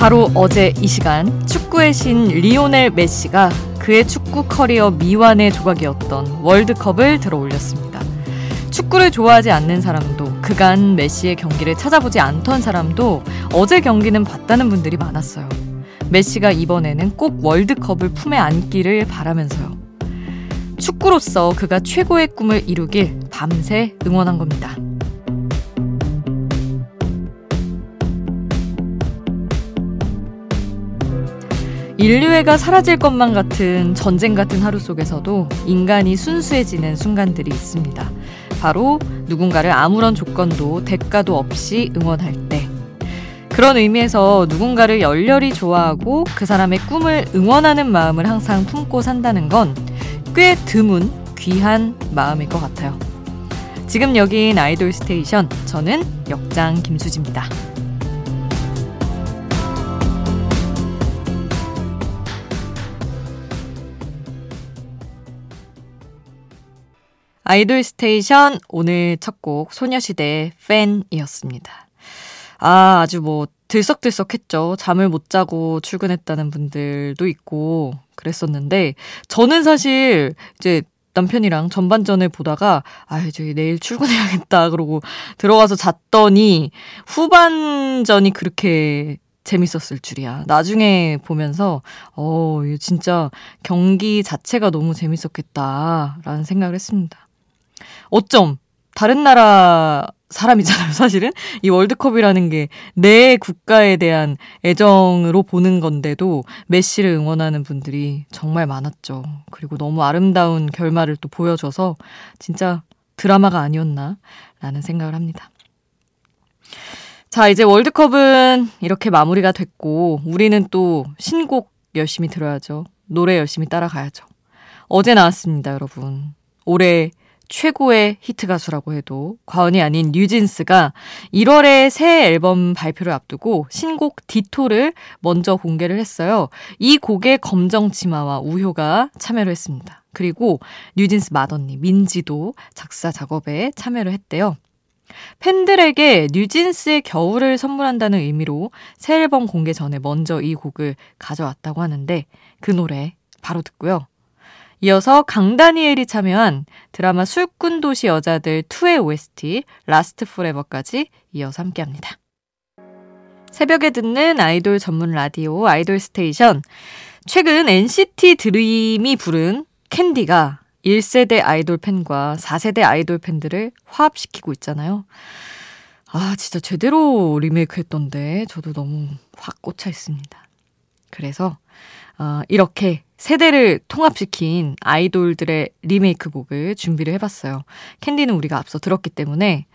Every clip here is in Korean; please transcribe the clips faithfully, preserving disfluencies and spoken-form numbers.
바로 어제 이 시간 축구의 신 리오넬 메시가 그의 축구 커리어 미완의 조각이었던 월드컵을 들어올렸습니다. 축구를 좋아하지 않는 사람도, 그간 메시의 경기를 찾아보지 않던 사람도 어제 경기는 봤다는 분들이 많았어요. 메시가 이번에는 꼭 월드컵을 품에 안기를 바라면서요. 축구로서 그가 최고의 꿈을 이루길 밤새 응원한 겁니다. 인류애가 사라질 것만 같은 전쟁 같은 하루 속에서도 인간이 순수해지는 순간들이 있습니다. 바로 누군가를 아무런 조건도 대가도 없이 응원할 때. 그런 의미에서 누군가를 열렬히 좋아하고 그 사람의 꿈을 응원하는 마음을 항상 품고 산다는 건 꽤 드문 귀한 마음일 것 같아요. 지금 여긴 아이돌 스테이션, 저는 역장 김수지입니다. 아이돌 스테이션 오늘 첫 곡 소녀시대의 팬이었습니다. 아, 아주 뭐 들썩들썩했죠. 잠을 못 자고 출근했다는 분들도 있고 그랬었는데, 저는 사실 이제 남편이랑 전반전을 보다가 아, 저기 내일 출근해야겠다 그러고 들어가서 잤더니 후반전이 그렇게 재밌었을 줄이야. 나중에 보면서 어, 진짜 경기 자체가 너무 재밌었겠다라는 생각을 했습니다. 어쩜 다른 나라 사람이잖아요, 사실은. 이 월드컵이라는 게 내 국가에 대한 애정으로 보는 건데도 메시를 응원하는 분들이 정말 많았죠. 그리고 너무 아름다운 결말을 또 보여줘서 진짜 드라마가 아니었나라는 생각을 합니다. 자, 이제 월드컵은 이렇게 마무리가 됐고 우리는 또 신곡 열심히 들어야죠. 노래 열심히 따라가야죠. 어제 나왔습니다, 여러분. 올해 최고의 히트 가수라고 해도 과언이 아닌 뉴진스가 일월에 새 앨범 발표를 앞두고 신곡 디토를 먼저 공개를 했어요. 이 곡에 검정치마와 우효가 참여를 했습니다. 그리고 뉴진스 맏언니 민지도 작사 작업에 참여를 했대요. 팬들에게 뉴진스의 겨울을 선물한다는 의미로 새 앨범 공개 전에 먼저 이 곡을 가져왔다고 하는데, 그 노래 바로 듣고요. 이어서 강다니엘이 참여한 드라마 술꾼 도시 여자들 이의 오에스티 라스트 포레버까지 이어서 함께합니다. 새벽에 듣는 아이돌 전문 라디오 아이돌 스테이션. 최근 엔시티 드림이 부른 캔디가 일 세대 아이돌 팬과 사 세대 아이돌 팬들을 화합시키고 있잖아요. 아, 진짜 제대로 리메이크했던데 저도 너무 확 꽂혀 있습니다. 그래서 어, 이렇게 세대를 통합시킨 아이돌들의 리메이크 곡을 준비를 해봤어요. 캔디는 우리가 앞서 들었기 때문에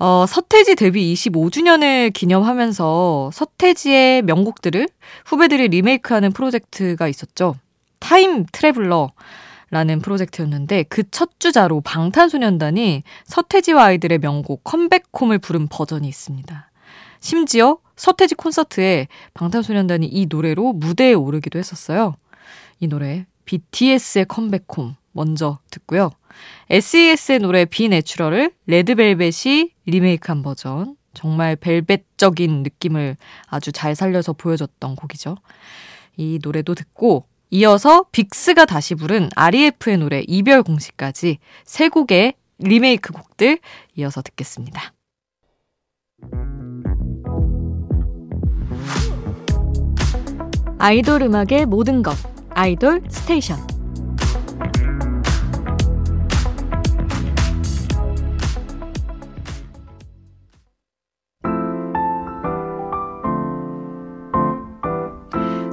어, 서태지 데뷔 이십오 주년을 기념하면서 서태지의 명곡들을 후배들이 리메이크하는 프로젝트가 있었죠. 타임 트래블러 라는 프로젝트였는데, 그 첫 주자로 방탄소년단이 서태지와 아이들의 명곡 컴백홈을 부른 버전이 있습니다. 심지어 서태지 콘서트에 방탄소년단이 이 노래로 무대에 오르기도 했었어요. 이 노래 비티에스의 컴백홈 먼저 듣고요. 에스이에스의 노래 비내추럴을 레드벨벳이 리메이크한 버전, 정말 벨벳적인 느낌을 아주 잘 살려서 보여줬던 곡이죠. 이 노래도 듣고 이어서 빅스가 다시 부른 아리에프의 노래 이별 공식까지 세 곡의 리메이크 곡들 이어서 듣겠습니다. 아이돌 음악의 모든 것, 아이돌 스테이션.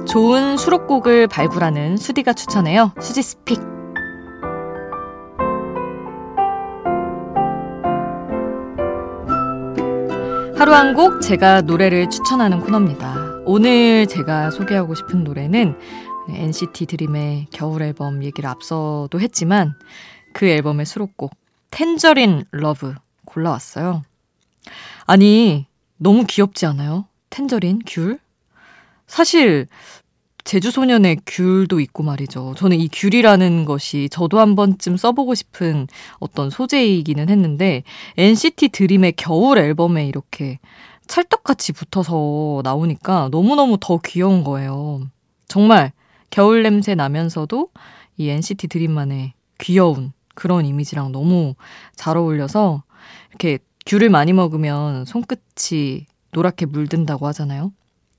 좋은 수록곡을 발굴하는 수디가 추천해요. 수지 스픽. 하루 한 곡 제가 노래를 추천하는 코너입니다. 오늘 제가 소개하고 싶은 노래는 엔시티 드림의 겨울 앨범 얘기를 앞서도 했지만 그 앨범의 수록곡 텐저린 러브 골라왔어요. 아니, 너무 귀엽지 않아요? 텐저린, 귤? 사실 제주소년의 귤도 있고 말이죠. 저는 이 귤이라는 것이 저도 한 번쯤 써보고 싶은 어떤 소재이기는 했는데 엔시티 드림의 겨울 앨범에 이렇게 찰떡같이 붙어서 나오니까 너무너무 더 귀여운 거예요. 정말 겨울 냄새 나면서도 이 엔시티 드림만의 귀여운 그런 이미지랑 너무 잘 어울려서, 이렇게 귤을 많이 먹으면 손끝이 노랗게 물든다고 하잖아요.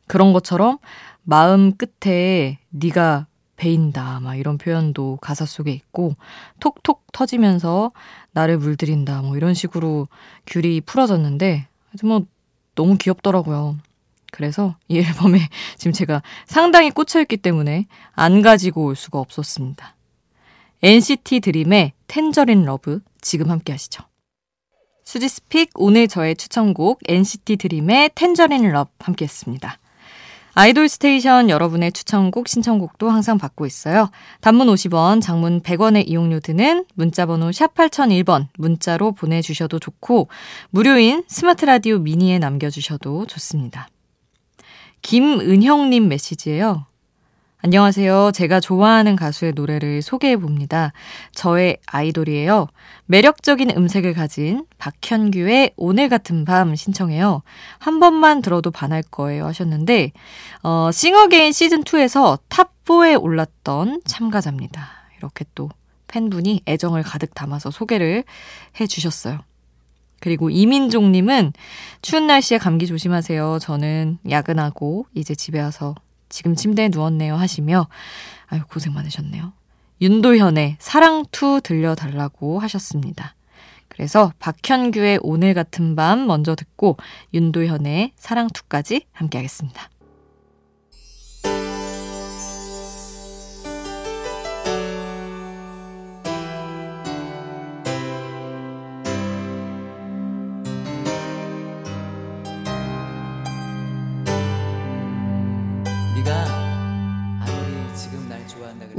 그런 것처럼 마음 끝에 네가 베인다 막 이런 표현도 가사 속에 있고, 톡톡 터지면서 나를 물들인다 뭐 이런 식으로 귤이 풀어졌는데 뭐 너무 귀엽더라고요. 그래서 이 앨범에 지금 제가 상당히 꽂혀있기 때문에 안 가지고 올 수가 없었습니다. 엔시티 드림의 텐저린 러브 지금 함께 하시죠. 수지스픽 오늘 저의 추천곡 엔시티 드림의 텐저린 러브 함께 했습니다. 아이돌 스테이션 여러분의 추천곡 신청곡도 항상 받고 있어요. 단문 오십 원, 장문 백 원의 이용료 드는 문자번호 샵 팔공공일 번 문자로 보내주셔도 좋고, 무료인 스마트 라디오 미니에 남겨주셔도 좋습니다. 김은형님 메시지예요. 안녕하세요. 제가 좋아하는 가수의 노래를 소개해봅니다. 저의 아이돌이에요. 매력적인 음색을 가진 박현규의 오늘 같은 밤 신청해요. 한 번만 들어도 반할 거예요 하셨는데, 어, 싱어게인 시즌이에서 탑사에 올랐던 참가자입니다. 이렇게 또 팬분이 애정을 가득 담아서 소개를 해주셨어요. 그리고 이민종님은 추운 날씨에 감기 조심하세요. 저는 야근하고 이제 집에 와서 지금 침대에 누웠네요 하시며, 아유 고생 많으셨네요. 윤도현의 사랑투 들려달라고 하셨습니다. 그래서 박현규의 오늘 같은 밤 먼저 듣고 윤도현의 사랑투까지 함께 하겠습니다.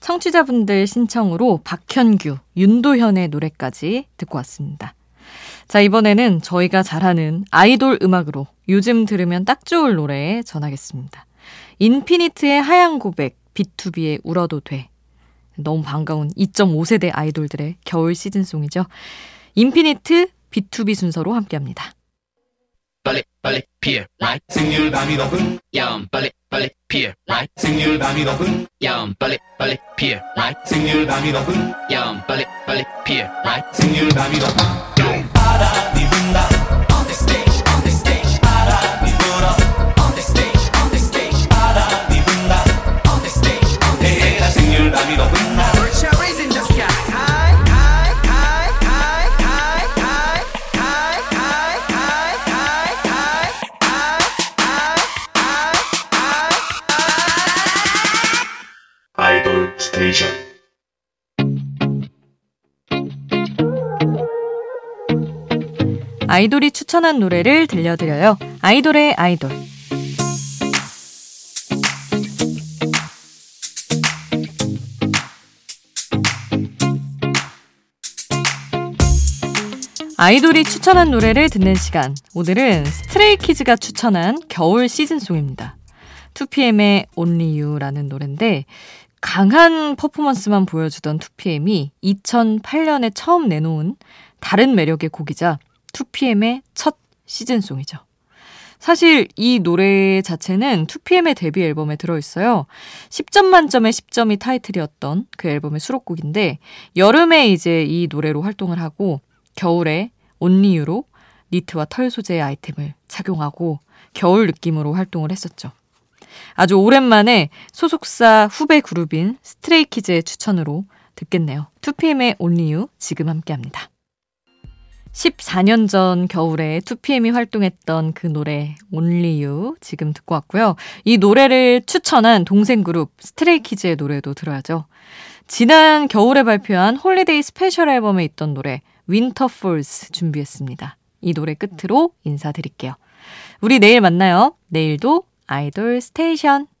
청취자분들 신청으로 박현규, 윤도현의 노래까지 듣고 왔습니다. 자, 이번에는 저희가 잘하는 아이돌 음악으로 요즘 들으면 딱 좋을 노래 전하겠습니다. 인피니트의 하얀 고백, 비투비의 울어도 돼. 너무 반가운 이점오 세대 아이돌들의 겨울 시즌송이죠. 인피니트, 비투비 순서로 함께합니다. 빨리 빨리 피해 right 생일 밤이 더군 야옴 빨리 빨리 피해 right 생일 밤이 더군 야옴 빨리 빨리 피해 right 생일 밤이 더군 야옴 빨리 빨리 피해 right 생일 밤이 더군 바람이 분다 on the stage on the stage 바람이 불어 on the stage on the stage 바람이 분다 on the stage on the stage 내가 생일 밤이 더군 나 cherries in the sky high high high high high high high high 아이돌 스테이션. 아이돌이 추천한 노래를 들려드려요. 아이돌의 아이돌. 아이돌이 추천한 노래를 듣는 시간. 오늘은 스트레이키즈가 추천한 겨울 시즌송입니다. 투피엠의 Only You라는 노래인데, 강한 퍼포먼스만 보여주던 투피엠이 이천팔 년에 처음 내놓은 다른 매력의 곡이자 투피엠의 첫 시즌송이죠. 사실 이 노래 자체는 투피엠의 데뷔 앨범에 들어있어요. 십 점 만점에 십 점이 타이틀이었던 그 앨범의 수록곡인데, 여름에 이제 이 노래로 활동을 하고 겨울에 Only You로 니트와 털 소재의 아이템을 착용하고 겨울 느낌으로 활동을 했었죠. 아주 오랜만에 소속사 후배 그룹인 스트레이키즈의 추천으로 듣겠네요. 투피엠의 Only You 지금 함께합니다. 십사 년 전 겨울에 투피엠이 활동했던 그 노래 Only You 지금 듣고 왔고요. 이 노래를 추천한 동생 그룹 스트레이키즈의 노래도 들어야죠. 지난 겨울에 발표한 홀리데이 스페셜 앨범에 있던 노래 Winter Falls 준비했습니다. 이 노래 끝으로 인사드릴게요. 우리 내일 만나요. 내일도 아이돌 스테이션.